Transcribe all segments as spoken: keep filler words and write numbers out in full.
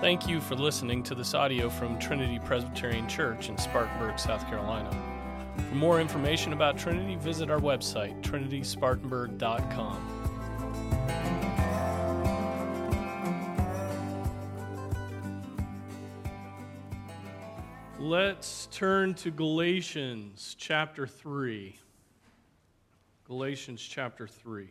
Thank you for listening to this audio from Trinity Presbyterian Church in Spartanburg, South Carolina. For more information about Trinity, visit our website, trinity spartanburg dot com. Let's turn to Galatians chapter three. Galatians chapter three.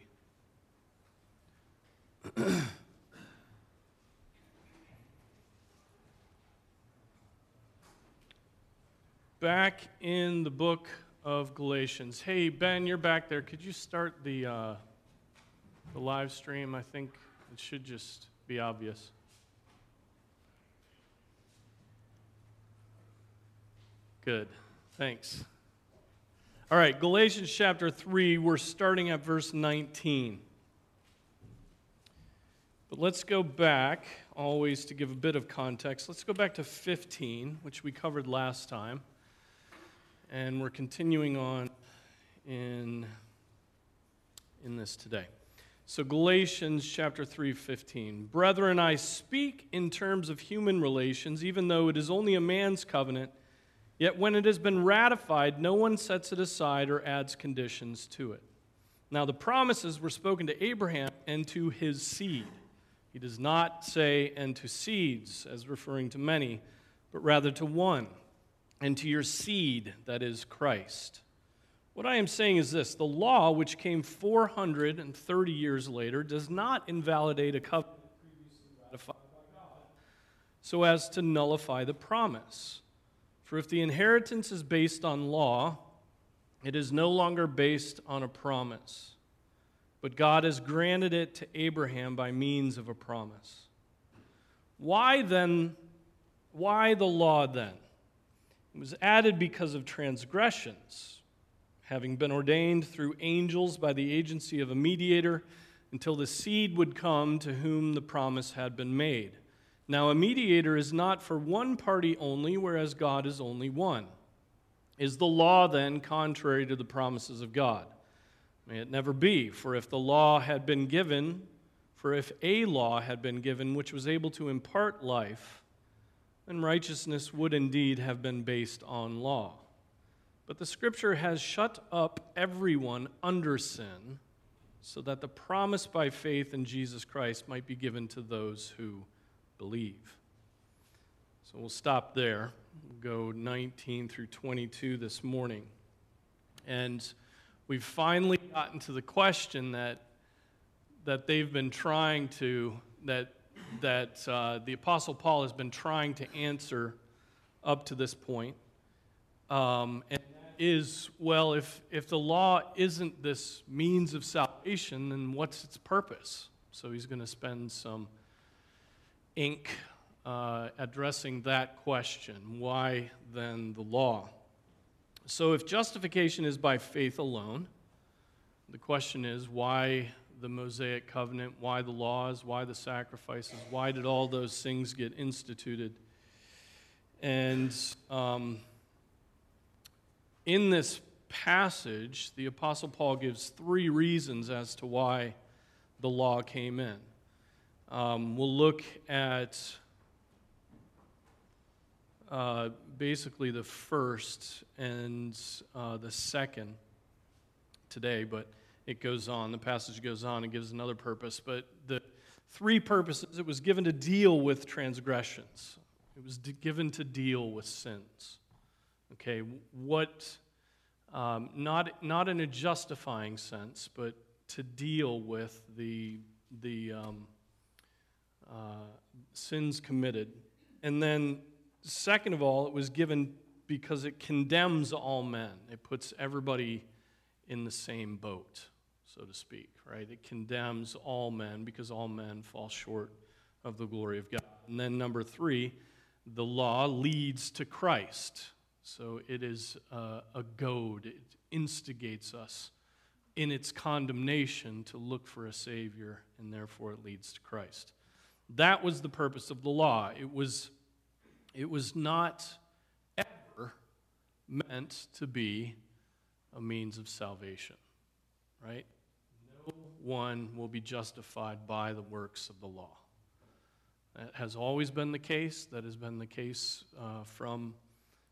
Back in the book of Galatians. Hey, Ben, you're back there. Could you start the, uh, the live stream? I think it should just be obvious. Good. Thanks. All right, Galatians chapter three, we're starting at verse nineteen. But let's go back, always to give a bit of context. Let's go back to fifteen, which we covered last time. And we're continuing on in, in this today. So Galatians chapter three, fifteen. Brethren, I speak in terms of human relations, even though it is only a man's covenant. Yet when it has been ratified, no one sets it aside or adds conditions to it. Now the promises were spoken to Abraham and to his seed. He does not say, and to seeds, as referring to many, but rather to one, and to your seed, that is Christ. What I am saying is this, the law, which came four hundred thirty years later, does not invalidate a covenant previously ratified by God, so as to nullify the promise. For if the inheritance is based on law, it is no longer based on a promise. But God has granted it to Abraham by means of a promise. Why then, why the law then? It was added because of transgressions, having been ordained through angels by the agency of a mediator until the seed would come to whom the promise had been made. Now, a mediator is not for one party only, whereas God is only one. Is the law, then, contrary to the promises of God? May it never be, for if the law had been given, for if a law had been given which was able to impart life, then righteousness would indeed have been based on law. But the Scripture has shut up everyone under sin, so that the promise by faith in Jesus Christ might be given to those who believe. So we'll stop there. We'll go nineteen through twenty-two this morning. And we've finally gotten to the question that that they've been trying to, that that uh, the Apostle Paul has been trying to answer up to this point. Um, and that is, well, if, if the law isn't this means of salvation, then what's its purpose? So he's going to spend some ink uh, addressing that question. Why then the law? So if justification is by faith alone, the question is why the Mosaic Covenant, why the laws, why the sacrifices, why did all those things get instituted? And um, in this passage, the Apostle Paul gives three reasons as to why the law came in. Um, we'll look at uh, basically the first and uh, the second today, but it goes on. The passage goes on and gives another purpose. But the three purposes, it was given to deal with transgressions. It was given to deal with sins. Okay, what, um, not, not in a justifying sense, but to deal with the, the um Uh, sins committed. And then, second of all, it was given because it condemns all men. It puts everybody in the same boat, so to speak, right? It condemns all men because all men fall short of the glory of God. And then number three, the law leads to Christ. So it is uh, a goad. It instigates us in its condemnation to look for a Savior, and therefore it leads to Christ. That was the purpose of the law. It was, it was not ever meant to be a means of salvation, right? No one will be justified by the works of the law. That has always been the case. That has been the case uh, from,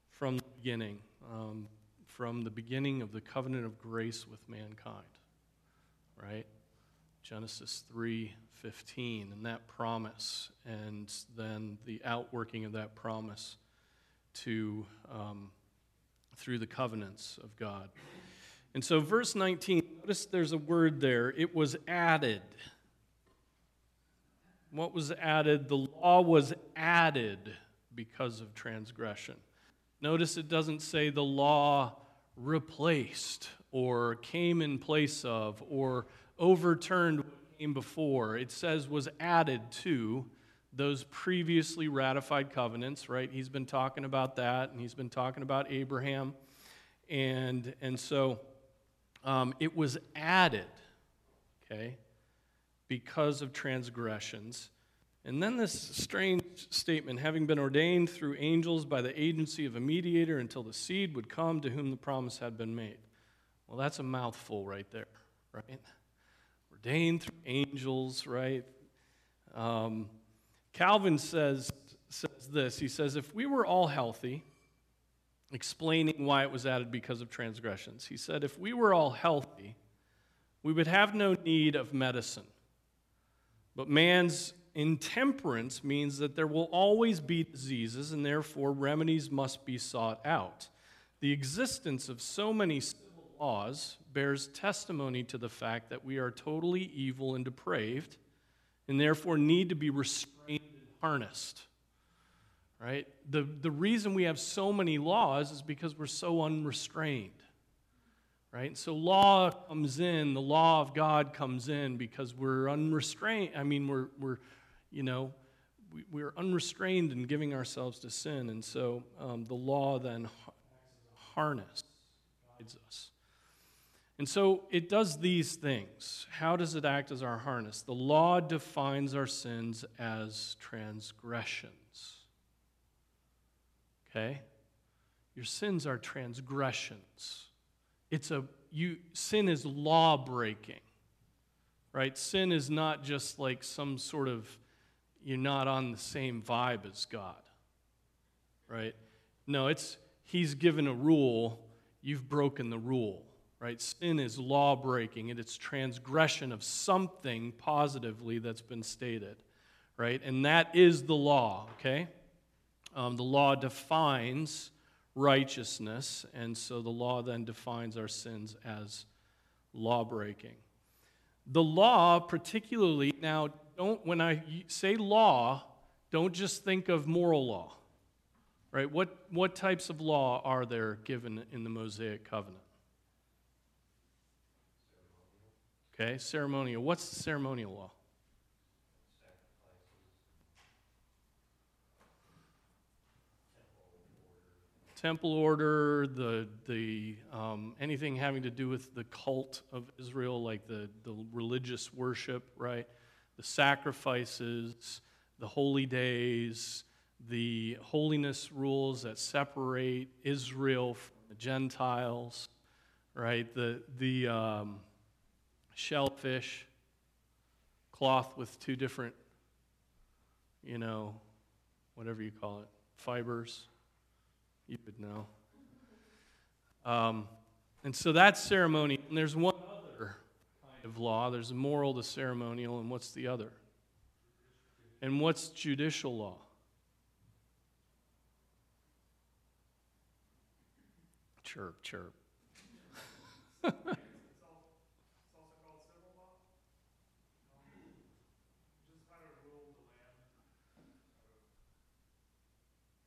from the beginning, um, from the beginning of the covenant of grace with mankind, right? Genesis three fifteen, and that promise, and then the outworking of that promise to um, through the covenants of God. And so verse nineteen, notice there's a word there. It was added. What was added? The law was added because of transgression. Notice it doesn't say the law replaced or came in place of or overturned what came before. It says was added to those previously ratified covenants, right? He's been talking about that, and he's been talking about Abraham. And, and so um, it was added, okay, because of transgressions. And then this strange statement, having been ordained through angels by the agency of a mediator until the seed would come to whom the promise had been made. Well, that's a mouthful right there, right? Ordained through angels, right? Um, Calvin says, says this. He says, if we were all healthy, explaining why it was added because of transgressions. He said, if we were all healthy, we would have no need of medicine. But man's intemperance means that there will always be diseases, and therefore remedies must be sought out. The existence of so many civil laws bears testimony to the fact that we are totally evil and depraved, and therefore need to be restrained and harnessed. Right? The, the reason we have so many laws is because we're so unrestrained. Right? So law comes in, the law of God comes in because we're unrestrained. I mean, we're we're, you know, we, we're unrestrained in giving ourselves to sin, and so um, the law then harnesses, guides us. And so it does these things. How does it act as our harness? The law defines our sins as transgressions. Okay, your sins are transgressions. It's a you. Sin is law breaking, right? Sin is not just like some sort of you're not on the same vibe as God, right? No, it's He's given a rule. You've broken the rule, right? Sin is law breaking, and it's transgression of something positively that's been stated, right? And that is the law. Okay, um, the law defines righteousness, and so the law then defines our sins as law-breaking. The law particularly, now, don't when I say law, don't just think of moral law, right? What, what types of law are there given in the Mosaic Covenant? Okay, ceremonial. What's the ceremonial law? Temple order, the the um, anything having to do with the cult of Israel, like the, the religious worship, right? The sacrifices, the holy days, the holiness rules that separate Israel from the Gentiles, right? The the um, shellfish, cloth with two different, you know, whatever you call it, fibers. You would know. Um, and so that's ceremony. And there's one other kind of law. There's moral to ceremonial, and what's the other? And what's judicial law? Chirp, chirp. It's also called civil law. Just how to rule the land,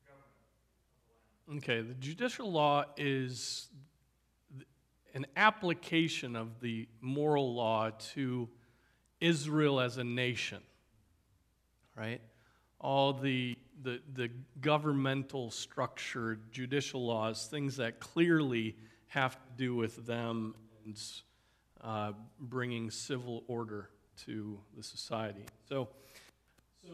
government. Okay, the judicial law is an application of the moral law to Israel as a nation, right? All the, the, the governmental structured judicial laws, things that clearly have to do with them and uh, bringing civil order to the society. So, so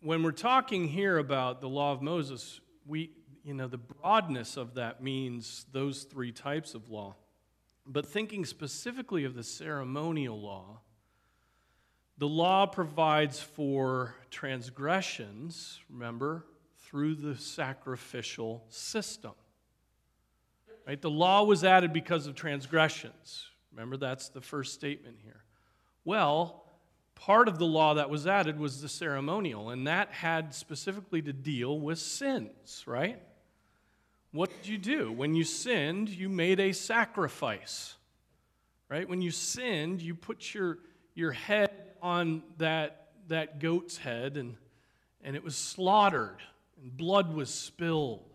when we're talking here about the law of Moses, we... You know, the broadness of that means those three types of law. But thinking specifically of the ceremonial law, The law provides for transgressions, remember, through the sacrificial system. Right? The law was added because of transgressions. Remember, that's the first statement here. Well, part of the law that was added was the ceremonial, and that had specifically to deal with sins, right? What did you do? When you sinned, you made a sacrifice, right? When you sinned, you put your, your head on that, that goat's head, and, and it was slaughtered, and blood was spilled,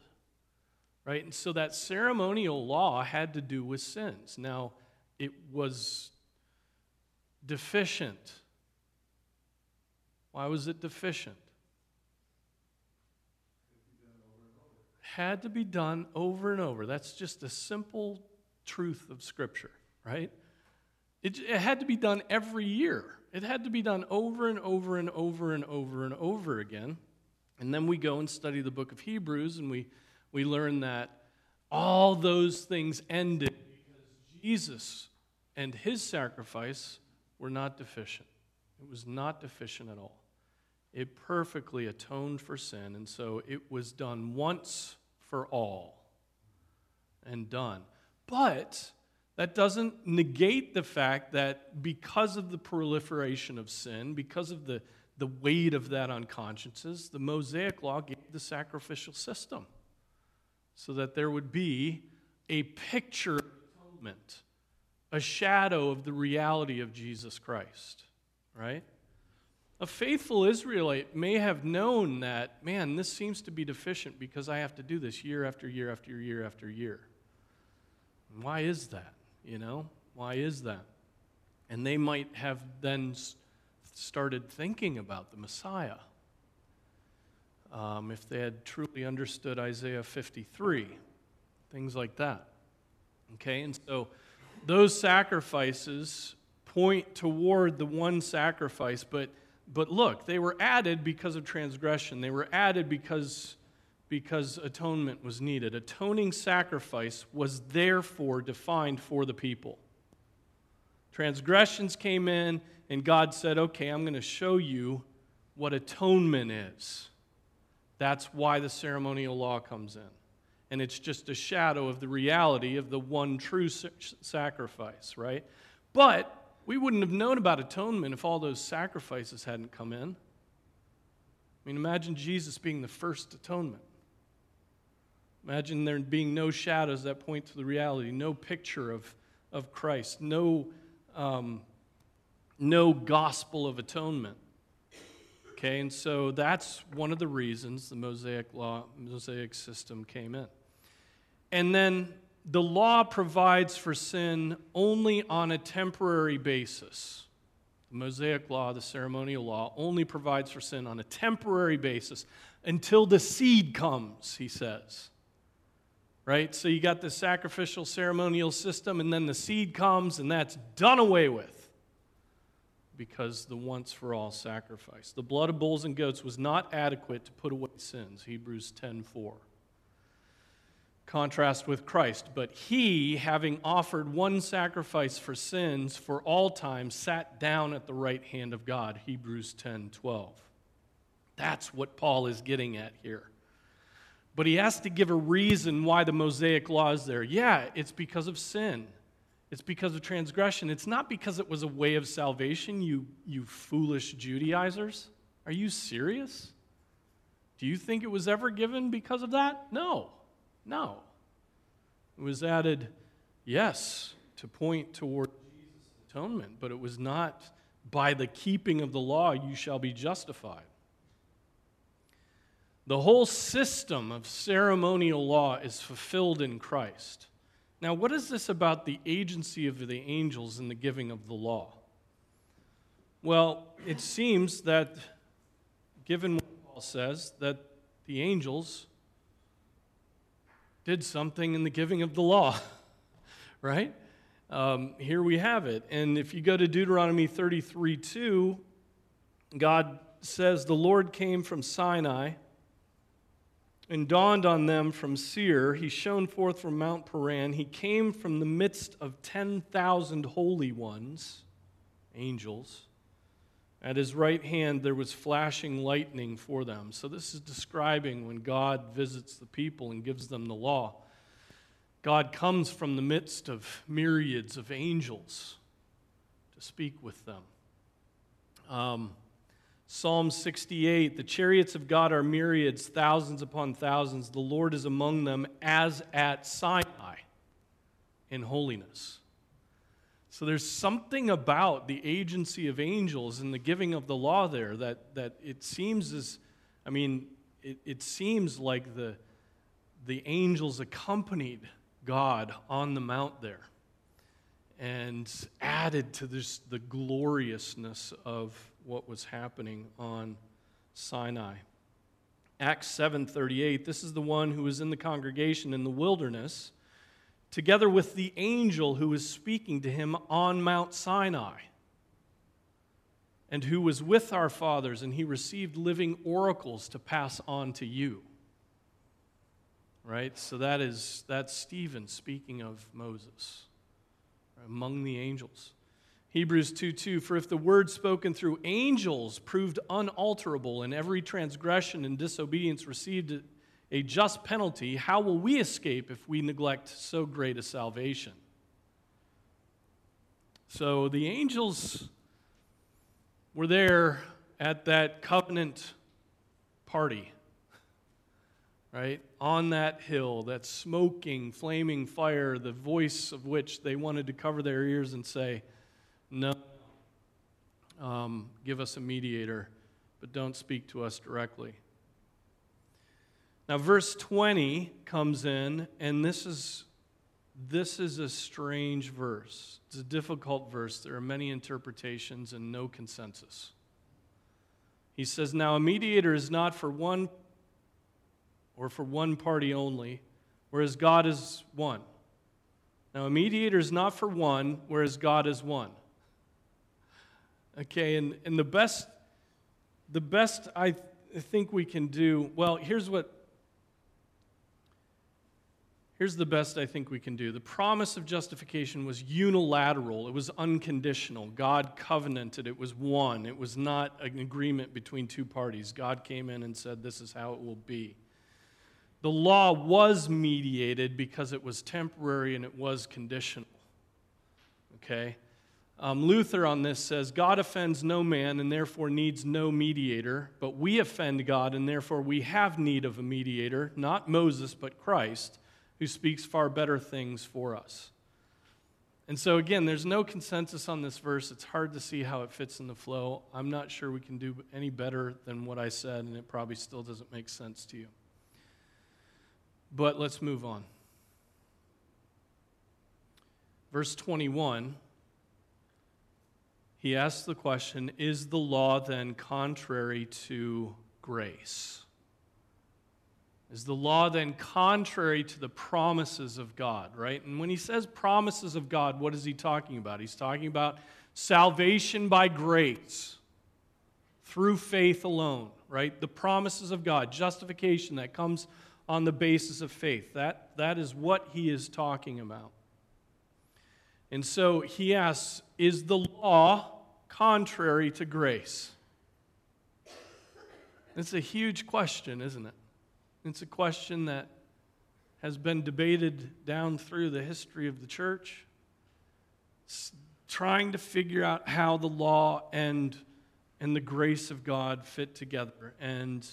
right? And so that ceremonial law had to do with sins. Now, it was deficient. Why was it deficient? Had to be done over and over. That's just a simple truth of Scripture, right? It, it had to be done every year. It had to be done over and over and over and over and over again. And then we go and study the book of Hebrews, and we, we learn that all those things ended because Jesus and his sacrifice were not deficient. It was not deficient at all. It perfectly atoned for sin, and so it was done once for all and done. But that doesn't negate the fact that because of the proliferation of sin, because of the, the weight of that on consciences, the Mosaic Law gave the sacrificial system so that there would be a picture of atonement, a shadow of the reality of Jesus Christ, right? A faithful Israelite may have known that, man, this seems to be deficient because I have to do this year after year after year after year. And why is that? You know, why is that? And they might have then started thinking about the Messiah um, if they had truly understood Isaiah fifty-three, things like that. Okay, and so those sacrifices point toward the one sacrifice, but but look, they were added because of transgression. They were added because because atonement was needed. Atoning sacrifice was therefore defined for the people. Transgressions came in, and God said, okay, I'm going to show you what atonement is. That's why the ceremonial law comes in. And it's just a shadow of the reality of the one true sacrifice, right? But we wouldn't have known about atonement if all those sacrifices hadn't come in. I mean, imagine Jesus being the first atonement. Imagine there being no shadows that point to the reality, no picture of, of Christ, no, um, no gospel of atonement. Okay, and so that's one of the reasons the Mosaic Law, Mosaic system came in. And then the law provides for sin only on a temporary basis. The Mosaic Law, the ceremonial law, only provides for sin on a temporary basis until the seed comes, he says. Right? So you got the sacrificial ceremonial system, and then the seed comes, and that's done away with because the once-for-all sacrifice. The blood of bulls and goats was not adequate to put away sins, Hebrews ten four. Contrast with Christ, but he, having offered one sacrifice for sins for all time, sat down at the right hand of God, Hebrews ten twelve. That's what Paul is getting at here. But he has to give a reason why the Mosaic Law is there. Yeah, it's because of sin. It's because of transgression. It's not because it was a way of salvation, you, you foolish Judaizers. Are you serious? Do you think it was ever given because of that? No. No. It was added, yes, to point toward Jesus' atonement, but it was not by the keeping of the law you shall be justified. The whole system of ceremonial law is fulfilled in Christ. Now, what is this about the agency of the angels in the giving of the law? Well, it seems that, given what Paul says, that the angels did something in the giving of the law, right? Um, here we have it. And if you go to Deuteronomy thirty-three two, God says, the Lord came from Sinai and dawned on them from Seir. He shone forth from Mount Paran. He came from the midst of ten thousand holy ones, angels, At his right hand there was flashing lightning for them. So this is describing when God visits the people and gives them the law. God comes from the midst of myriads of angels to speak with them. Um, Psalm sixty-eight, the chariots of God are myriads, thousands upon thousands. The Lord is among them as at Sinai in holiness. So there's something about the agency of angels and the giving of the law there that, that it seems as, I mean, it, it seems like the, the angels accompanied God on the mount there and added to this the gloriousness of what was happening on Sinai. Acts seven thirty-eight, this is the one who was in the congregation in the wilderness, together with the angel who was speaking to him on Mount Sinai, and who was with our fathers, and he received living oracles to pass on to you. Right? So that is, that's Stephen speaking of Moses, right, among the angels. Hebrews two two, for if the word spoken through angels proved unalterable, and every transgression and disobedience received it, a just penalty, how will we escape if we neglect so great a salvation? So the angels were there at that covenant party, right? On that hill, that smoking, flaming fire, the voice of which they wanted to cover their ears and say, no, um, give us a mediator, but don't speak to us directly. Now, verse twenty comes in, and this is, this is a strange verse. It's a difficult verse. There are many interpretations and no consensus. He says, now a mediator is not for one or for one party only, whereas God is one. Now a mediator is not for one, whereas God is one. Okay, and, and the best, the best I th- think we can do, well, here's what, Here's the best I think we can do. The promise of justification was unilateral. It was unconditional. God covenanted. It was one. It was not an agreement between two parties. God came in and said, this is how it will be. The law was mediated because it was temporary and it was conditional. Okay? Um, Luther on this says, God offends no man and therefore needs no mediator, but we offend God and therefore we have need of a mediator, not Moses but Christ, who speaks far better things for us. And so again, there's no consensus on this verse. It's hard to see how it fits in the flow. I'm not sure we can do any better than what I said, and it probably still doesn't make sense to you. But let's move on. Verse twenty-one, he asks the question, is the law then contrary to grace? Is the law then contrary to the promises of God, right? And when he says promises of God, what is he talking about? He's talking about salvation by grace through faith alone, right? The promises of God, justification that comes on the basis of faith. That, that is what he is talking about. And so he asks, is the law contrary to grace? It's a huge question, isn't it? It's a question that has been debated down through the history of the church, it's trying to figure out how the law and, and the grace of God fit together. And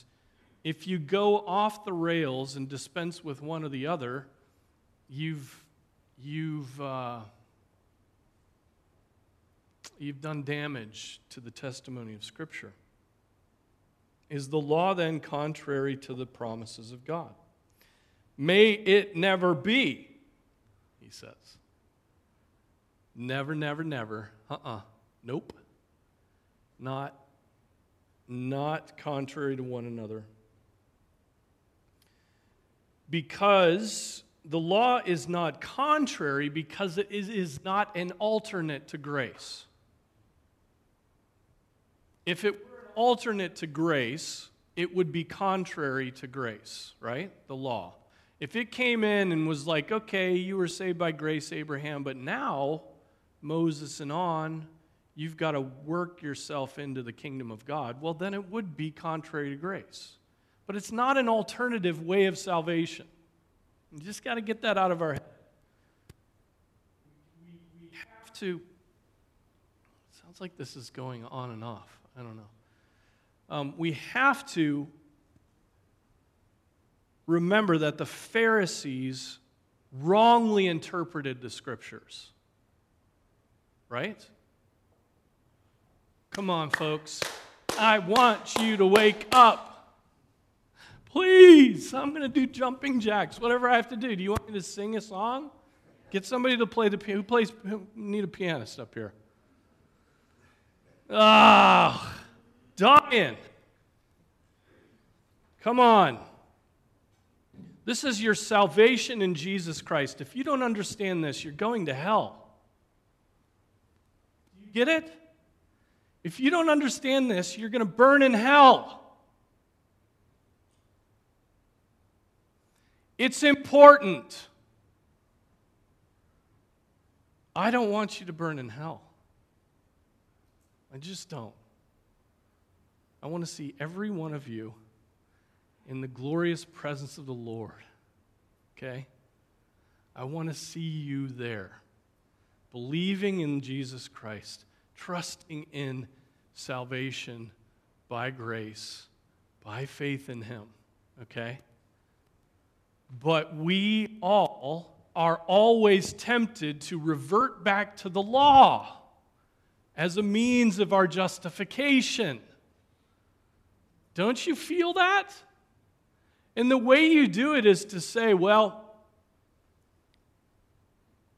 if you go off the rails and dispense with one or the other, you've you've uh, you've done damage to the testimony of Scripture. Is the law then contrary to the promises of God? May it never be, he says. Never, never, never. Uh-uh. Nope. Not, not contrary to one another. Because the law is not contrary because it is, is not an alternate to grace. If it were alternate to grace, it would be contrary to grace, right? The law. If it came in and was like, okay, you were saved by grace, Abraham, but now, Moses and on, you've got to work yourself into the kingdom of God, well, then it would be contrary to grace. But it's not an alternative way of salvation. You just got to get that out of our head. We have to... It sounds like this is going on and off. I don't know. Um, we have to remember that the Pharisees wrongly interpreted the Scriptures. Right? Come on, folks. I want you to wake up. Please, I'm going to do jumping jacks, whatever I have to do. Do you want me to sing a song? Get somebody to play the piano. Who plays? Who need a pianist up here? Ah, oh, dying. Come on. This is your salvation in Jesus Christ. If you don't understand this, you're going to hell. You get it? If you don't understand this, you're going to burn in hell. It's important. I don't want you to burn in hell. I just don't. I want to see every one of you in the glorious presence of the Lord. Okay? I want to see you there, believing in Jesus Christ, trusting in salvation by grace, by faith in Him. Okay? But we all are always tempted to revert back to the law as a means of our justification. Don't you feel that? And the way you do it is to say, well,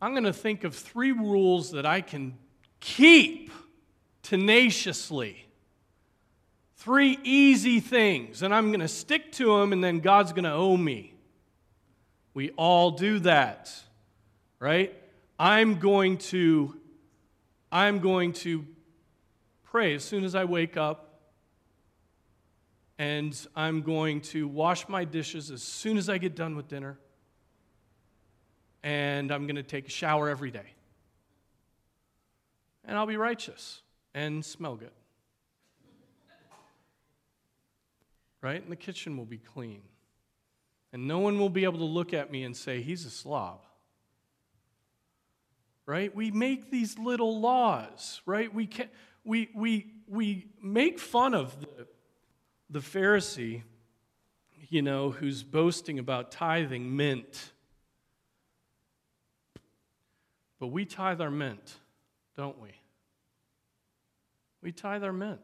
I'm going to think of three rules that I can keep tenaciously. Three easy things, and I'm going to stick to them, and then God's going to owe me. We all do that, right? I'm going to, I'm going to pray as soon as I wake up, and I'm going to wash my dishes as soon as I get done with dinner, and I'm going to take a shower every day, and I'll be righteous and smell good, right? And the kitchen will be clean. And no one will be able to look at me and say, he's a slob. Right? We make these little laws, right? We can, we we we make fun of the, the Pharisee, you know, who's boasting about tithing mint. But we tithe our mint, don't we? We tithe our mint.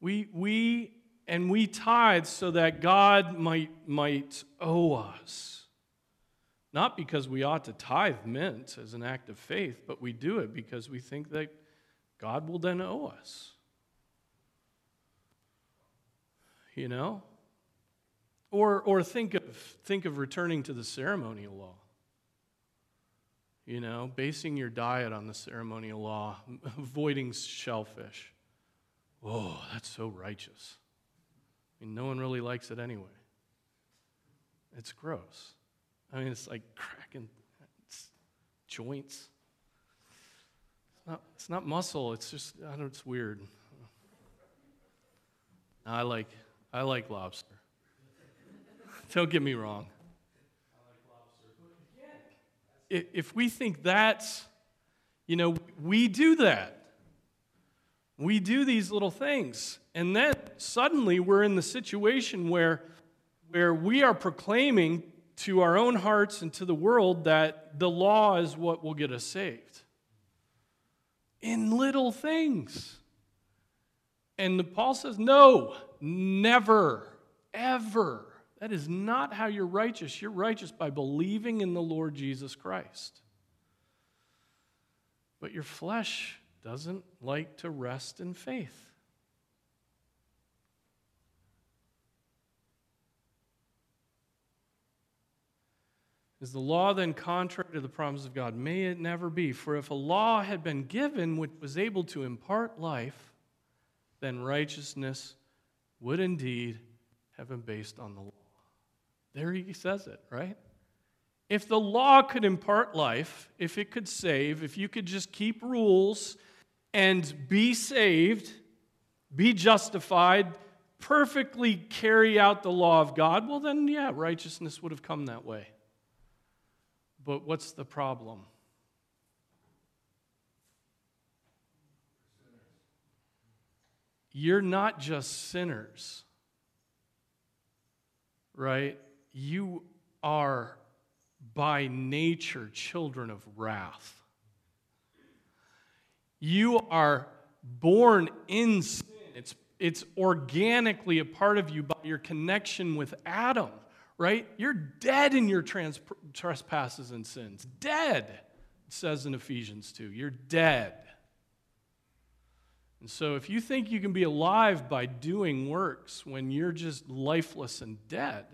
We we And we tithe so that God might, might owe us. Not because we ought to tithe mint as an act of faith, but we do it because we think that God will then owe us. You know? Or, or think of, think of returning to the ceremonial law. You know, basing your diet on the ceremonial law, avoiding shellfish. Whoa, that's so righteous. I mean, no one really likes it anyway. It's gross. I mean, it's like cracking it's joints. It's not, it's not muscle. It's just, I don't know, it's weird. I like, I like lobster. Don't get me wrong. I like lobster. If we think that's, you know, we do that. We do these little things, and then suddenly we're in the situation where, where we are proclaiming to our own hearts and to the world that the law is what will get us saved. In little things. And Paul says, no, never, ever. That is not how you're righteous. You're righteous by believing in the Lord Jesus Christ. But your flesh doesn't like to rest in faith. Is the law then contrary to the promise of God? May it never be. For if a law had been given which was able to impart life, then righteousness would indeed have been based on the law. There he says it, right? If the law could impart life, if it could save, if you could just keep rules and be saved, be justified, perfectly carry out the law of God, well then, yeah, righteousness would have come that way. But what's the problem? You're not just sinners, right? You are by nature children of wrath. You are born in sin. It's, it's organically a part of you by your connection with Adam, right? You're dead in your trans- trespasses and sins. Dead, it says in Ephesians two. You're dead. And so if you think you can be alive by doing works when you're just lifeless and dead,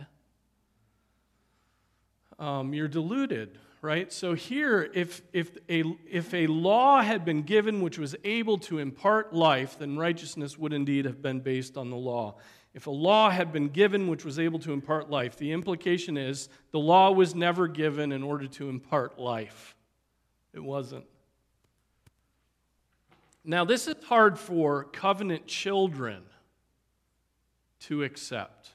um, you're deluded, right? So here, if, if, a, if a law had been given which was able to impart life, then righteousness would indeed have been based on the law. If a law had been given which was able to impart life, the implication is the law was never given in order to impart life. It wasn't. Now, this is hard for covenant children to accept.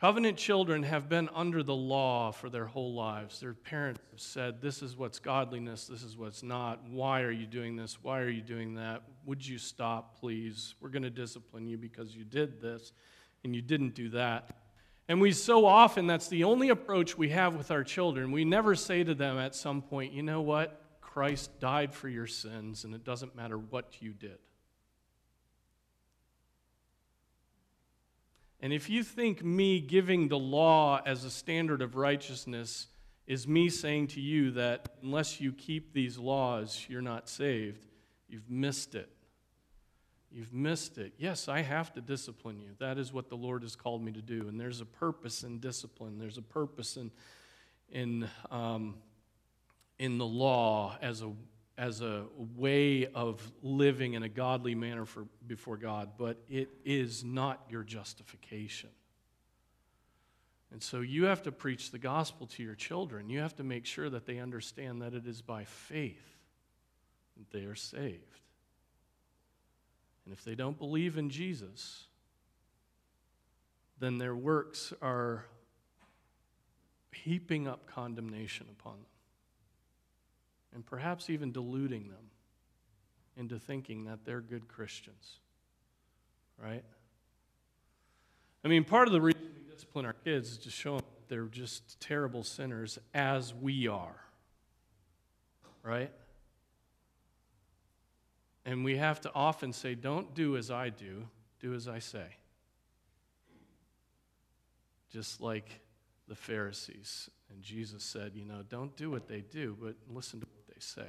Covenant children have been under the law for their whole lives. Their parents have said, this is what's godliness, this is what's not. Why are you doing this? Why are you doing that? Would you stop, please? We're going to discipline you because you did this and you didn't do that. And we so often, that's the only approach we have with our children. We never say to them at some point, you know what? Christ died for your sins, and it doesn't matter what you did. And if you think me giving the law as a standard of righteousness is me saying to you that unless you keep these laws, you're not saved, you've missed it. You've missed it. Yes, I have to discipline you. That is what the Lord has called me to do. And there's a purpose in discipline. There's a purpose in... in um, in the law as a as a way of living in a godly manner for, before God, but it is not your justification. And so you have to preach the gospel to your children. You have to make sure that they understand that it is by faith that they are saved. And if they don't believe in Jesus, then their works are heaping up condemnation upon them. And perhaps even deluding them into thinking that they're good Christians, right? I mean, part of the reason we discipline our kids is to show them that they're just terrible sinners as we are, right? And we have to often say, don't do as I do, do as I say. Just like the Pharisees. And Jesus said, you know, don't do what they do, but listen to what they say.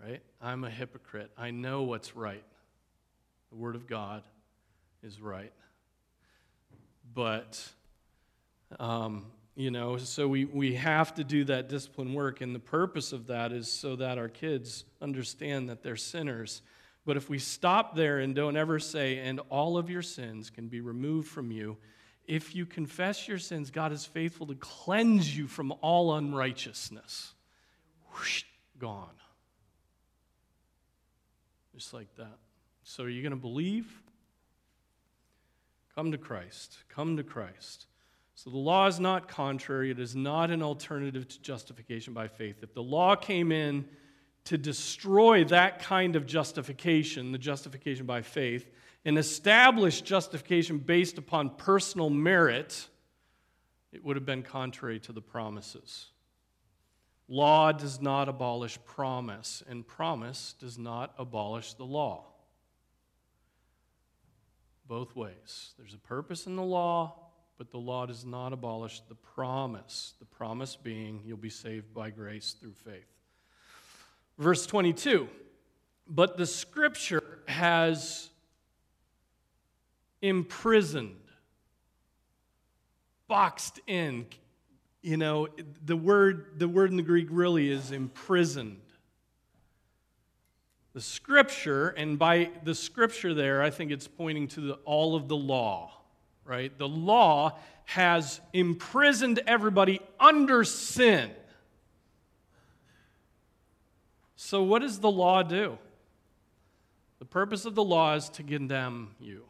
Right? I'm a hypocrite. I know what's right. The Word of God is right. But, um, you know, so we, we have to do that discipline work, and the purpose of that is so that our kids understand that they're sinners. But if we stop there and don't ever say, and all of your sins can be removed from you, if you confess your sins, God is faithful to cleanse you from all unrighteousness. Whoosh, gone. Just like that. So are you going to believe? Come to Christ. Come to Christ. So the law is not contrary. It is not an alternative to justification by faith. If the law came in to destroy that kind of justification, the justification by faith, and establish justification based upon personal merit, it would have been contrary to the promises. Law does not abolish promise, and promise does not abolish the law. Both ways. There's a purpose in the law, but the law does not abolish the promise, the promise being you'll be saved by grace through faith. Verse twenty-two, but the Scripture has imprisoned, boxed in. You know, the word, the word in the Greek really is imprisoned. The Scripture, and by the Scripture there, I think it's pointing to the, all of the law, right? The law has imprisoned everybody under sin. So what does the law do? The purpose of the law is to condemn you.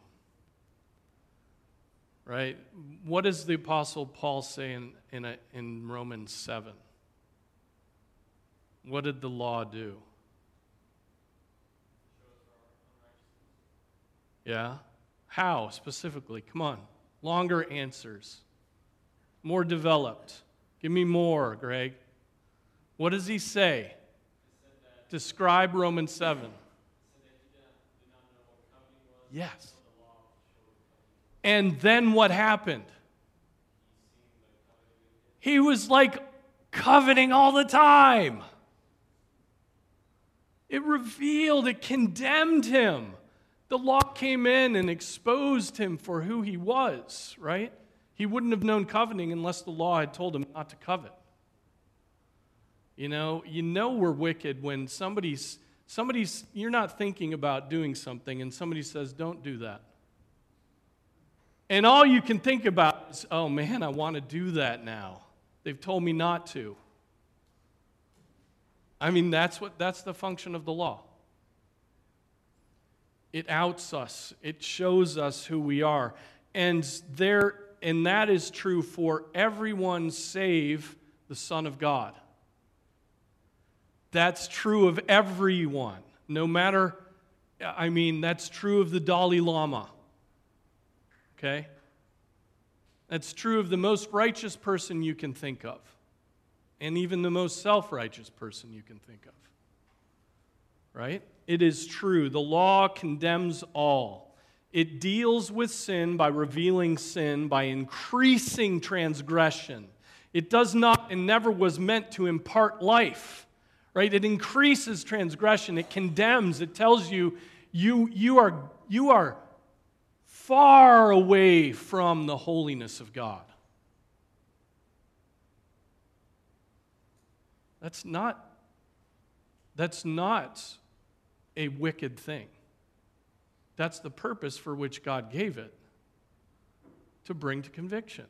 Right? What does the Apostle Paul say in, in, a, in Romans seven? What did the law do? Yeah? How, specifically? Come on. Longer answers. More developed. Give me more, Greg. What does he say? Describe Romans seven. Yes. And then what happened? He was like coveting all the time. It revealed, it condemned him. The law came in and exposed him for who he was, right? He wouldn't have known coveting unless the law had told him not to covet. You know, you know we're wicked when somebody's, somebody's, you're not thinking about doing something and somebody says, don't do that. And all you can think about is, oh man, I want to do that now. They've told me not to. I mean, that's what, that's the function of the law. It outs us. It shows us who we are. And there, and that is true for everyone save the Son of God. That's true of everyone. No matter, I mean, that's true of the Dalai Lama. Okay? That's true of the most righteous person you can think of. And even the most self-righteous person you can think of. Right? It is true. The law condemns all. It deals with sin by revealing sin, by increasing transgression. It does not and never was meant to impart life. Right? It increases transgression. It condemns. It tells you, you, you are, you are far away from the holiness of God. That's not That's not a wicked thing. That's the purpose for which God gave it, to bring to conviction,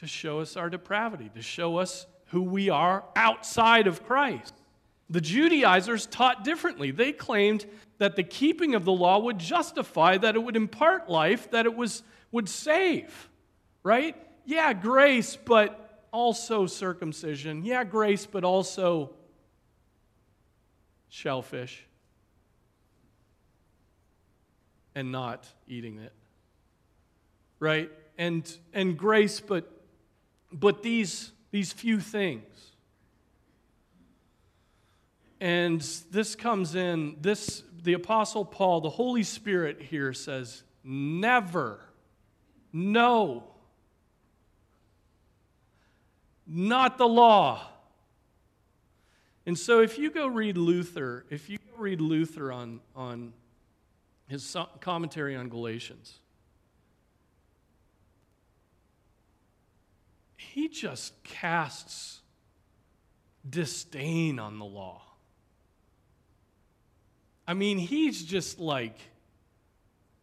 to show us our depravity, to show us who we are outside of Christ. The Judaizers taught differently. They claimed that the keeping of the law would justify, that it would impart life, that it was, would save, right? Yeah, grace, but also circumcision. Yeah, grace, but also shellfish, and not eating it, right? And and grace, but but these these few things. And this comes in, this the Apostle Paul, the Holy Spirit here says, never, no, not the law. And so if you go read Luther, if you go read Luther on, on his commentary on Galatians, he just casts disdain on the law. I mean, he's just like,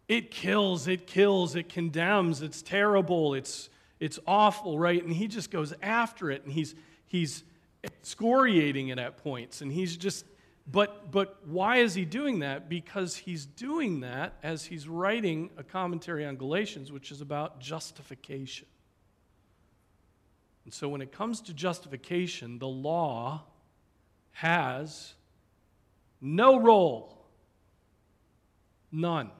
it kills, it kills, it condemns, it's terrible, it's, it's awful, right? And he just goes after it, and he's he's... excoriating it at points, and he's just, but but why is he doing that? Because he's doing that as he's writing a commentary on Galatians, which is about justification. And so when it comes to justification, the law has no role, none,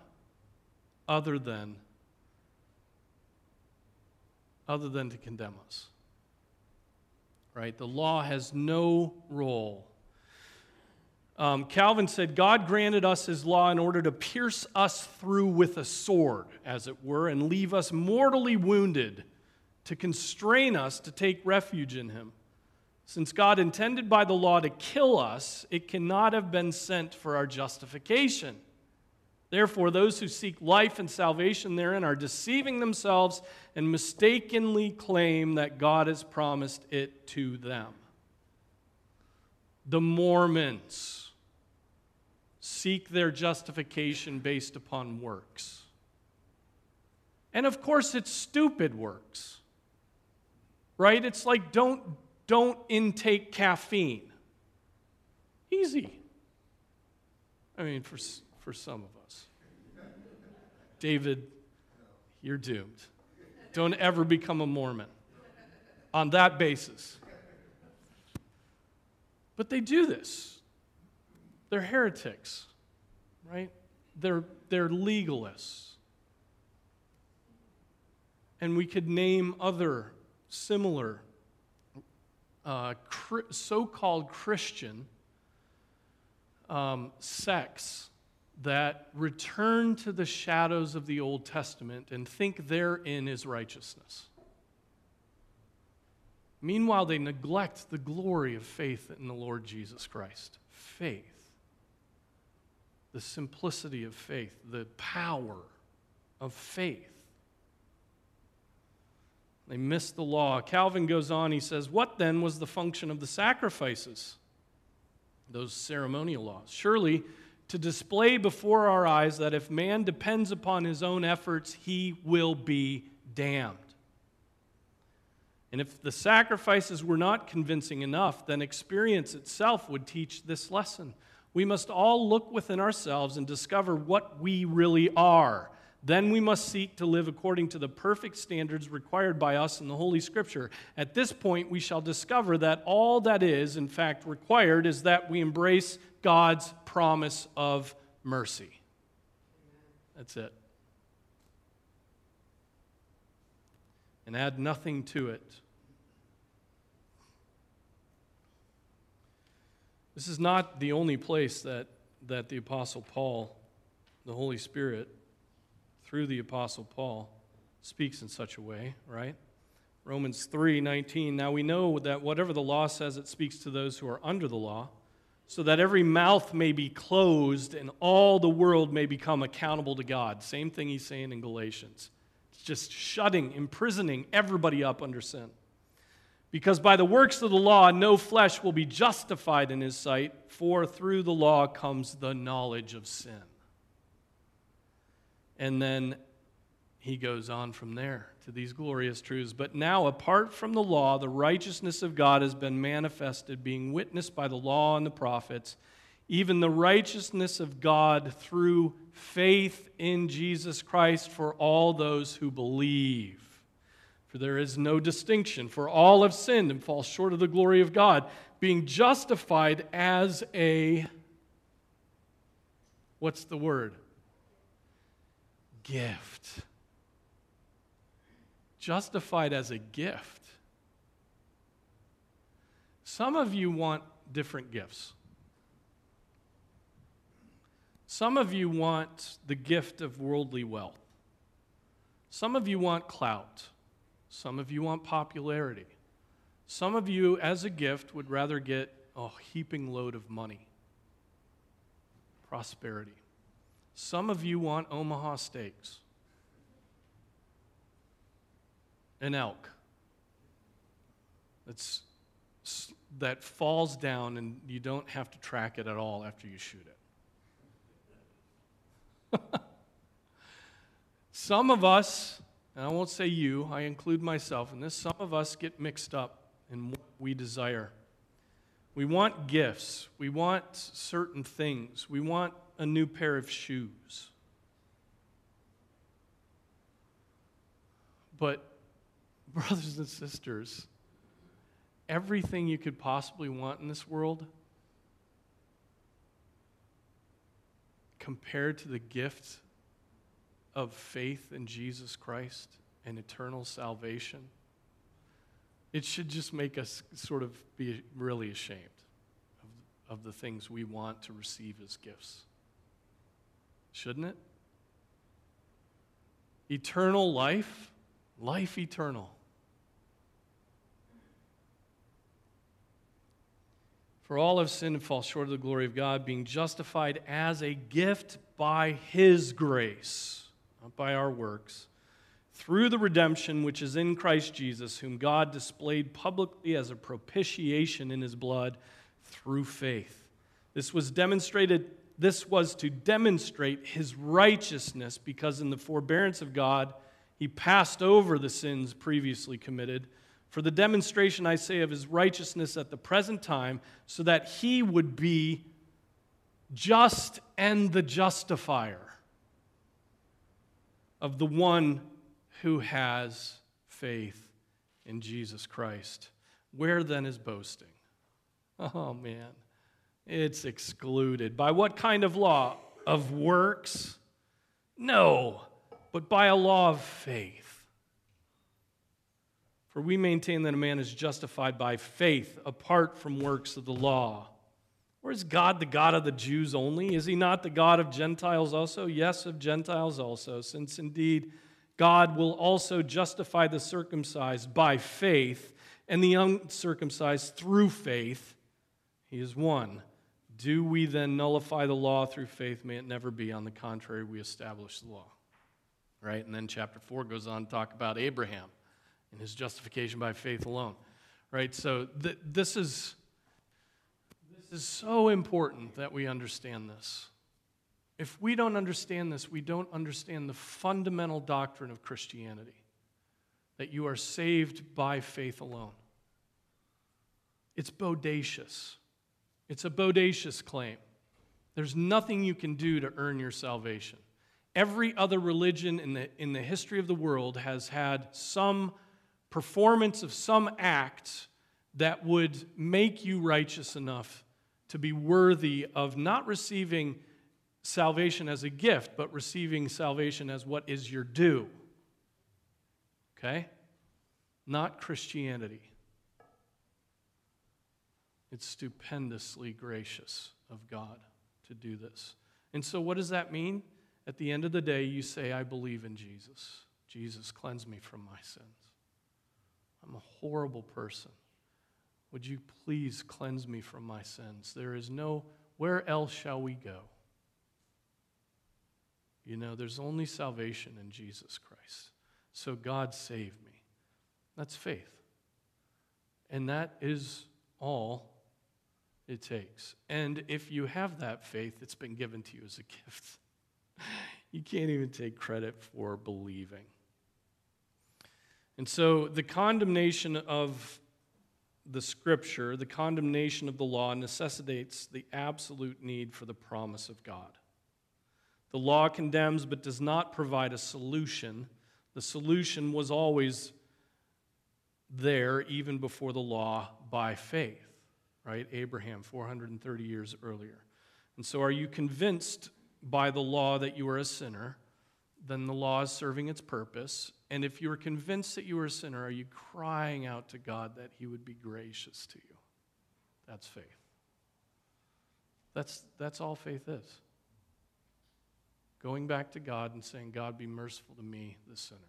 other than other than to condemn us. Right? The law has no role. Um, Calvin said, God granted us his law in order to pierce us through with a sword, as it were, and leave us mortally wounded, to constrain us to take refuge in him. Since God intended by the law to kill us, it cannot have been sent for our justification. Therefore, those who seek life and salvation therein are deceiving themselves and mistakenly claim that God has promised it to them. The Mormons seek their justification based upon works. And of course, it's stupid works. Right? It's like, don't, don't intake caffeine. Easy. I mean, for, for some of us. David, you're doomed. Don't ever become a Mormon on that basis. But they do this. They're heretics, right? They're, they're legalists. And we could name other similar uh, so-called Christian um, sects that return to the shadows of the Old Testament and think therein is righteousness. Meanwhile, they neglect the glory of faith in the Lord Jesus Christ. Faith, the simplicity of faith, the power of faith. They missed the law. Calvin goes on, he says, "What then was the function of the sacrifices?" Those ceremonial laws. "Surely to display before our eyes that if man depends upon his own efforts, he will be damned. And if the sacrifices were not convincing enough, then experience itself would teach this lesson. We must all look within ourselves and discover what we really are. Then we must seek to live according to the perfect standards required by us in the Holy Scripture. At this point, we shall discover that all that is, in fact, required is that we embrace God's promise of mercy." That's it. And add nothing to it. This is not the only place that, that the Apostle Paul, the Holy Spirit, through the Apostle Paul, speaks in such a way, right? Romans three nineteen, "Now we know that whatever the law says, it speaks to those who are under the law, so that every mouth may be closed and all the world may become accountable to God." Same thing he's saying in Galatians. It's just shutting, imprisoning everybody up under sin. "Because by the works of the law, no flesh will be justified in his sight, for through the law comes the knowledge of sin." And then he goes on from there to these glorious truths. "But now, apart from the law, the righteousness of God has been manifested, being witnessed by the law and the prophets, even the righteousness of God through faith in Jesus Christ for all those who believe. For there is no distinction, for all have sinned and fall short of the glory of God, being justified as a," what's the word? Gift. Justified as a gift. Some of you want different gifts. Some of you want the gift of worldly wealth. Some of you want clout. Some of you want popularity. Some of you, as a gift, would rather get a heaping load of money. Prosperity. Some of you want Omaha steaks, an elk that's, that falls down and you don't have to track it at all after you shoot it. Some of us, and I won't say you, I include myself in this, some of us get mixed up in what we desire. We want gifts. We want certain things. We want a new pair of shoes. But, brothers and sisters, everything you could possibly want in this world, compared to the gift of faith in Jesus Christ and eternal salvation, it should just make us sort of be really ashamed of, of the things we want to receive as gifts. Shouldn't it? Eternal life, life eternal. "For all have sinned and fall short of the glory of God, being justified as a gift by His grace," not by our works, "through the redemption which is in Christ Jesus, whom God displayed publicly as a propitiation in His blood through faith. This was demonstrated This was to demonstrate His righteousness, because in the forbearance of God, He passed over the sins previously committed For the demonstration, I say, of his righteousness at the present time, so that he would be just and the justifier of the one who has faith in Jesus Christ. Where then is boasting? Oh, man, it's excluded. By what kind of law? Of works? No, but by a law of faith. For we maintain that a man is justified by faith apart from works of the law. Or is God the God of the Jews only? Is he not the God of Gentiles also? Yes, of Gentiles also, since indeed God will also justify the circumcised by faith and the uncircumcised through faith. He is one. Do we then nullify the law through faith? May it never be. On the contrary, we establish the law. Right? And then chapter four goes on to talk about Abraham and his justification by faith alone. Right? So th- this is... This is so important that we understand this. If we don't understand this, we don't understand the fundamental doctrine of Christianity, that you are saved by faith alone. It's bodacious. It's a bodacious claim. There's nothing you can do to earn your salvation. Every other religion in the, in the history of the world has had some performance of some act that would make you righteous enough to be worthy of not receiving salvation as a gift, but receiving salvation as what is your due. Okay? Not Christianity. It's stupendously gracious of God to do this. And so what does that mean? At the end of the day, you say, I believe in Jesus. Jesus, cleanse me from my sins. I'm a horrible person. Would you please cleanse me from my sins? There is no, where else shall we go? You know, there's only salvation in Jesus Christ. So God save me. That's faith. And that is all it takes. And if you have that faith, it's been given to you as a gift. You can't even take credit for believing. And so the condemnation of the Scripture, the condemnation of the law, necessitates the absolute need for the promise of God. The law condemns but does not provide a solution. The solution was always there even before the law by faith, right? Abraham, four hundred thirty years earlier. And so are you convinced by the law that you are a sinner? Then the law is serving its purpose. And if you are convinced that you are a sinner, are you crying out to God that he would be gracious to you? That's faith. That's, that's all faith is. Going back to God and saying, God, be merciful to me, the sinner.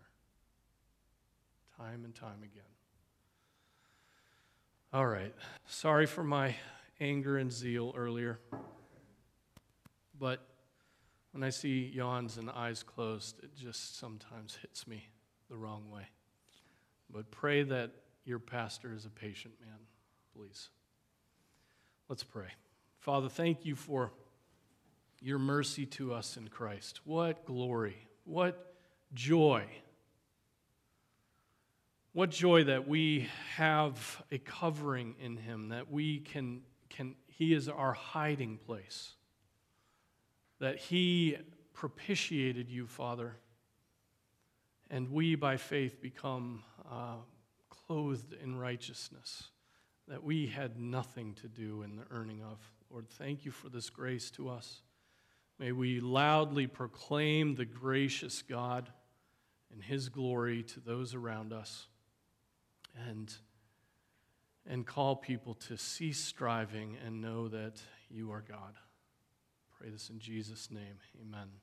Time and time again. All right. Sorry for my anger and zeal earlier. But when I see yawns and eyes closed, it just sometimes hits me the wrong way. But pray that your pastor is a patient man, please. Let's pray. Father, thank you for your mercy to us in Christ. What glory, what joy. What joy that we have a covering in him, that we can, can he is our hiding place. That he propitiated you, Father, and we by faith become uh, clothed in righteousness that we had nothing to do in the earning of. Lord, thank you for this grace to us. May we loudly proclaim the gracious God and his glory to those around us, and, and call people to cease striving and know that you are God. Pray this in Jesus' name. Amen.